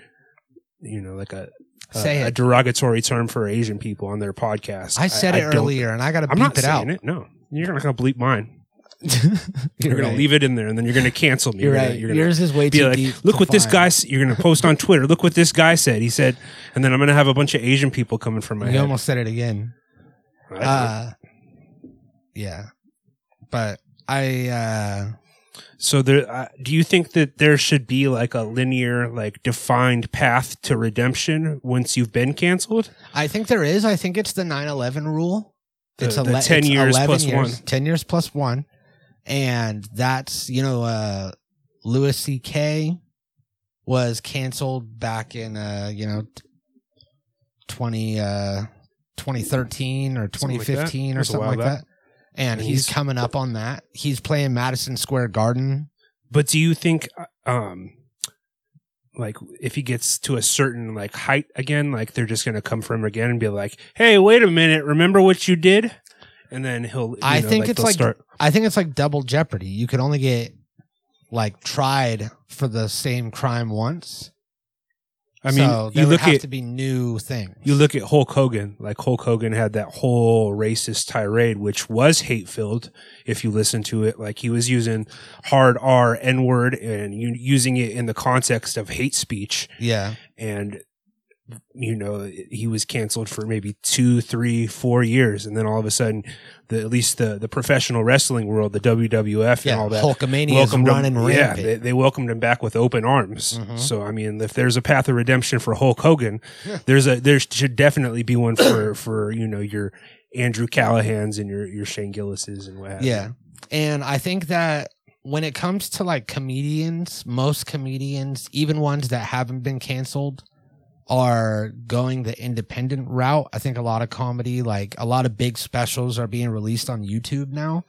You know, like a a, a derogatory term for Asian people on their podcast. I said I, it I earlier, and I got to bleep it out. I'm not saying it. No, you're not going to bleep mine. you're right. going to leave it in there, and then you're going to cancel me. You're right. You're gonna, Yours is way too like, deep. Look to what find. this guy. You're going to post on Twitter. Look what this guy said. He said, and then I'm going to have a bunch of Asian people coming from my. You head. almost said it again. Right. Uh, yeah, but I. Uh, So there, uh, do you think that there should be like a linear, like defined path to redemption once you've been canceled? I think there is. I think it's the nine eleven rule. The, it's, ele- the ten it's years plus years, one. ten years plus one. And that's, you know, uh, Louis C K was canceled back in, uh, you know, twenty, uh, twenty thirteen or twenty fifteen or something like that. Or something like that. And he's, he's coming up on that. He's playing Madison Square Garden. But do you think, um, like, if he gets to a certain, like, height again, like, they're just going to come for him again and be like, hey, wait a minute, remember what you did? And then he'll, you I know, think like, it's like, start- I think it's like double jeopardy. You can only get, like, tried for the same crime once. I mean, so you look have at to be new things. You look at Hulk Hogan. Like Hulk Hogan had that whole racist tirade, which was hate filled. If you listen to it, like he was using hard R, N word, and you, using it in the context of hate speech. Yeah, and you know he was canceled for maybe two, three, four years, and then all of a sudden, the at least the, the professional wrestling world, the W W F, yeah, and all that, Hulkamania is running him, rampant. Yeah, they, they welcomed him back with open arms. Mm-hmm. So I mean, if there's a path of redemption for Hulk Hogan, yeah. there's a there should definitely be one for for you know your Andrew Callahans and your your Shane Gillises and what have you. Yeah, and I think that when it comes to like comedians, most comedians, even ones that haven't been canceled, are going the independent route. I think a lot of comedy, like a lot of big specials are being released on YouTube now,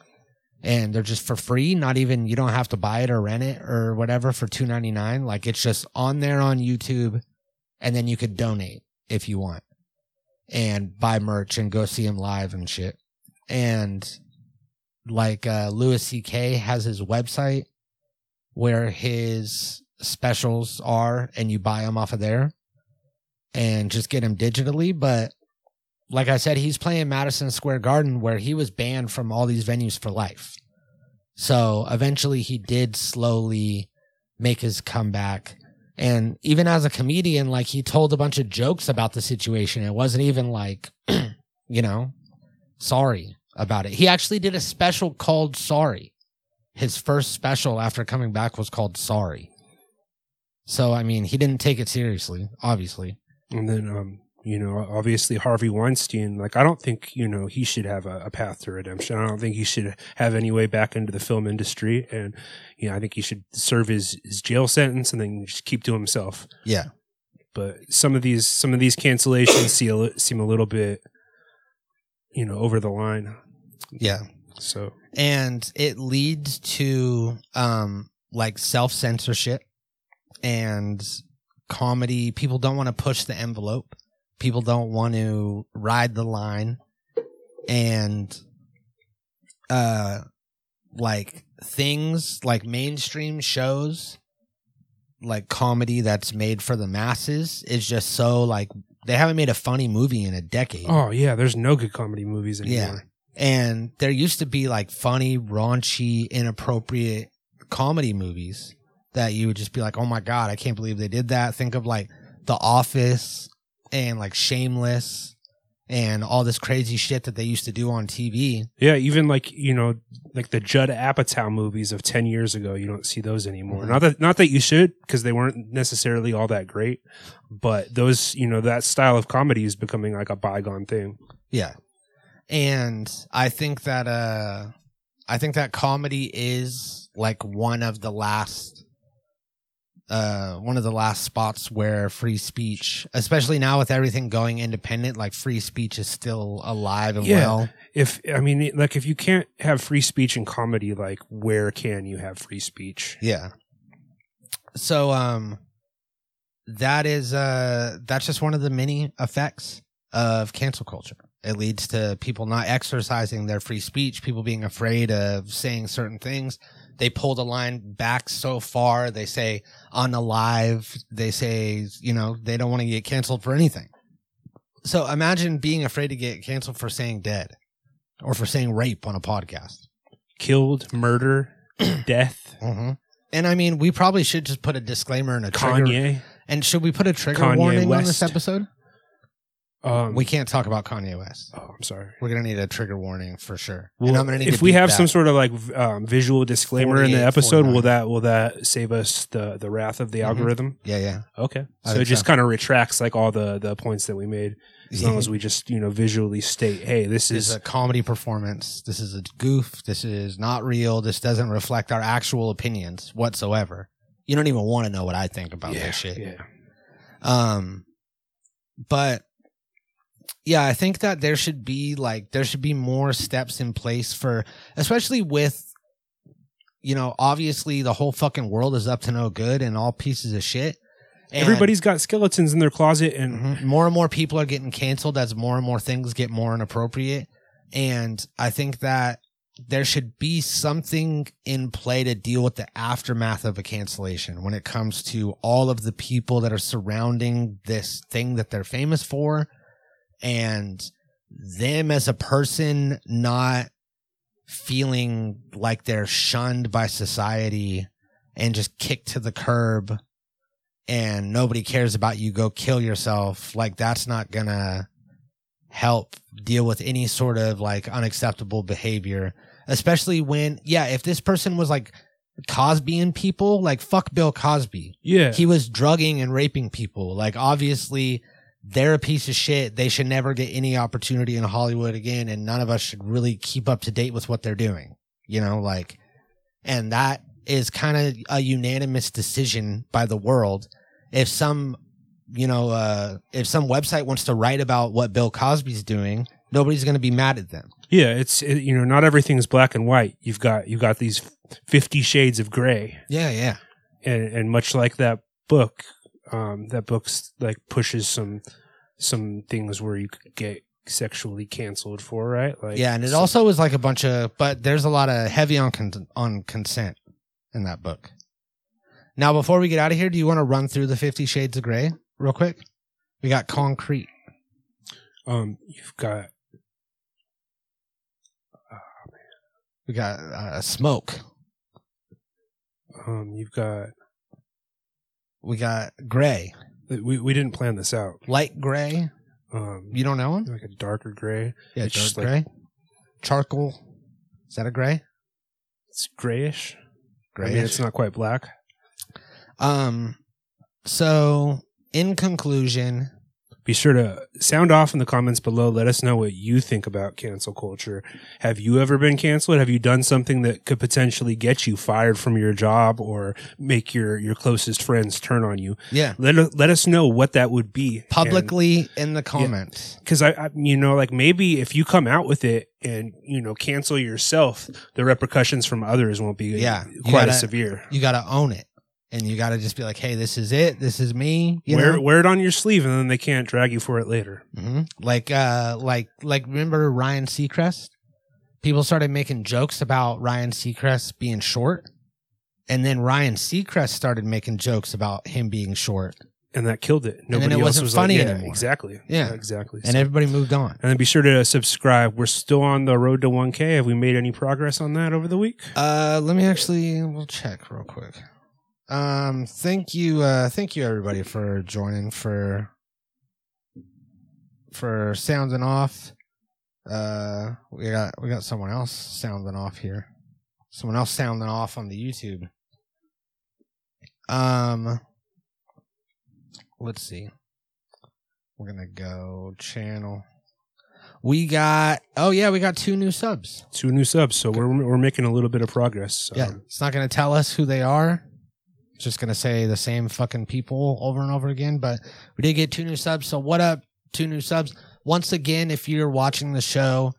and they're just for free. Not even, you don't have to buy it or rent it or whatever for two ninety-nine. Like it's just on there on YouTube, and then you could donate if you want and buy merch and go see him live and shit. And like uh, Louis C K has his website where his specials are, and you buy them off of there and just get them digitally. But like I said, he's playing Madison Square Garden, where he was banned from all these venues for life. So eventually he did slowly make his comeback. And even as a comedian, like, he told a bunch of jokes about the situation. It wasn't even like, you know, sorry about it. He actually did a special called Sorry. His first special after coming back was called Sorry. So, I mean, he didn't take it seriously, obviously. And then, um, you know, obviously Harvey Weinstein, like, I don't think, you know, he should have a, a path to redemption. I don't think he should have any way back into the film industry. And, you know, I think he should serve his, his jail sentence and then just keep to himself. Yeah. But some of these, some of these cancellations see, seem a little bit, you know, over the line. Yeah. So. And it leads to, um, like, self-censorship and comedy. People don't want to push the envelope. People don't want to ride the line, and uh, like things like mainstream shows, like comedy that's made for the masses, is just so, like, they haven't made a funny movie in a decade. Oh yeah, there's no good comedy movies anymore. Yeah, and there used to be like funny, raunchy, inappropriate comedy movies that you would just be like, oh my god, I can't believe they did that. Think of like The Office. And like Shameless and all this crazy shit that they used to do on T V. Yeah, even like, you know, like the Judd Apatow movies of ten years ago, you don't see those anymore. Mm-hmm. Not that not that you should, because they weren't necessarily all that great, but those, you know, that style of comedy is becoming like a bygone thing. Yeah. And I think that uh I think that comedy is like one of the last Uh, one of the last spots where free speech, especially now with everything going independent, like free speech is still alive and yeah. well. If I mean, like, if you can't have free speech in comedy, like, where can you have free speech? Yeah. So, um, that is uh, that's just one of the many effects of cancel culture. It leads to people not exercising their free speech, people being afraid of saying certain things. They pull the line back so far. They say unalive. They say, you know, they don't want to get canceled for anything. So imagine being afraid to get canceled for saying dead or for saying rape on a podcast. Killed, murder, death. Mm-hmm. And I mean, we probably should just put a disclaimer and a Kanye. trigger. And should we put a trigger Kanye warning West. on this episode? Um, we can't talk about Kanye West. Oh, I'm sorry. We're gonna need a trigger warning for sure. Well, and I'm gonna need if we have that. some sort of like um, visual disclaimer in the episode, will that will that save us the, the wrath of the mm-hmm. algorithm? Yeah, yeah. Okay, I so it just so. kind of retracts like all the, the points that we made, as yeah. long as we just, you know, visually state, hey, this, this is, is a comedy performance. This is a goof. This is not real. This doesn't reflect our actual opinions whatsoever. You don't even want to know what I think about yeah, this shit. Yeah. Um, but. Yeah, I think that there should be like there should be more steps in place for, especially with, you know, obviously the whole fucking world is up to no good and all pieces of shit. And everybody's got skeletons in their closet, and mm-hmm. more and more people are getting canceled as more and more things get more inappropriate. And I think that there should be something in play to deal with the aftermath of a cancellation when it comes to all of the people that are surrounding this thing that they're famous for. And them as a person not feeling like they're shunned by society and just kicked to the curb and nobody cares about you, go kill yourself. Like, that's not going to help deal with any sort of like unacceptable behavior, especially when, yeah, if this person was like Cosby and people, like, fuck Bill Cosby. Yeah. He was drugging and raping people. Like, obviously they're a piece of shit. They should never get any opportunity in Hollywood again, and none of us should really keep up to date with what they're doing. You know, like, and that is kind of a unanimous decision by the world. If some, you know, uh, if some website wants to write about what Bill Cosby's doing, nobody's going to be mad at them. Yeah, it's, it, you know, not everything's black and white. You've got, you've got these fifty shades of gray. Yeah, yeah. And, and much like that book, Um, that book like pushes some some things where you could get sexually canceled for, right? Like, yeah, and it so, also was like a bunch of, but there's a lot of heavy on con- on consent in that book. Now, before we get out of here, do you want to run through the Fifty Shades of Grey real quick? We got Concrete. Um, you've got. Oh, man. We got uh, Smoke. Um, you've got. We got Gray. We we didn't plan this out. Light Gray. Um, you don't know him? Like a darker gray. Yeah, it's dark gray. Like, charcoal. Is that a gray? It's grayish. Grayish. I mean, it's not quite black. Um. So, in conclusion, be sure to sound off in the comments below. Let us know what you think about cancel culture. Have you ever been canceled? Have you done something that could potentially get you fired from your job or make your, your closest friends turn on you? Yeah. Let, let us know what that would be. Publicly and, in the comments. Yeah, 'cause I, I, you know, like maybe if you come out with it and, you know, cancel yourself, the repercussions from others won't be yeah, quite gotta, as severe. You got to own it. And you got to just be like, hey, this is it. This is me. You wear, know? Wear it on your sleeve, and then they can't drag you for it later. Mm-hmm. Like, uh, like, like. remember Ryan Seacrest? People started making jokes about Ryan Seacrest being short. And then Ryan Seacrest started making jokes about him being short. And that killed it. Nobody and then it else wasn't was funny like, yeah, anymore. Exactly. Yeah. yeah exactly. And so, everybody moved on. And then be sure to subscribe. We're still on the road to one K. Have we made any progress on that over the week? Uh, let me actually, we'll check real quick. Um, thank you, uh, thank you everybody for joining, for, for sounding off. Uh, we got, we got someone else sounding off here. Someone else sounding off on the YouTube. Um, let's see. We're going to go channel. We got, oh yeah, we got two new subs. Two new subs. So we're, we're making a little bit of progress. So. Yeah. It's not going to tell us who they are. Just gonna say the same fucking people over and over again, but we did get two new subs. So what up, two new subs? Once again, if you're watching the show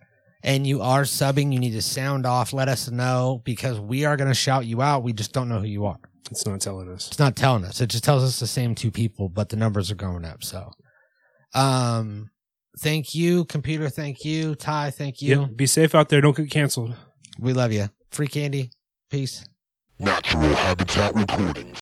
and you are subbing, you need to sound off. Let us know because we are gonna shout you out. We just don't know who you are. It's not telling us. It's not telling us. It just tells us the same two people, but the numbers are going up. So, um, thank you, Computer. Thank you, Ty. Thank you. Yep, be safe out there. Don't get canceled. We love you. Free candy. Peace. Natural Habitat Recordings.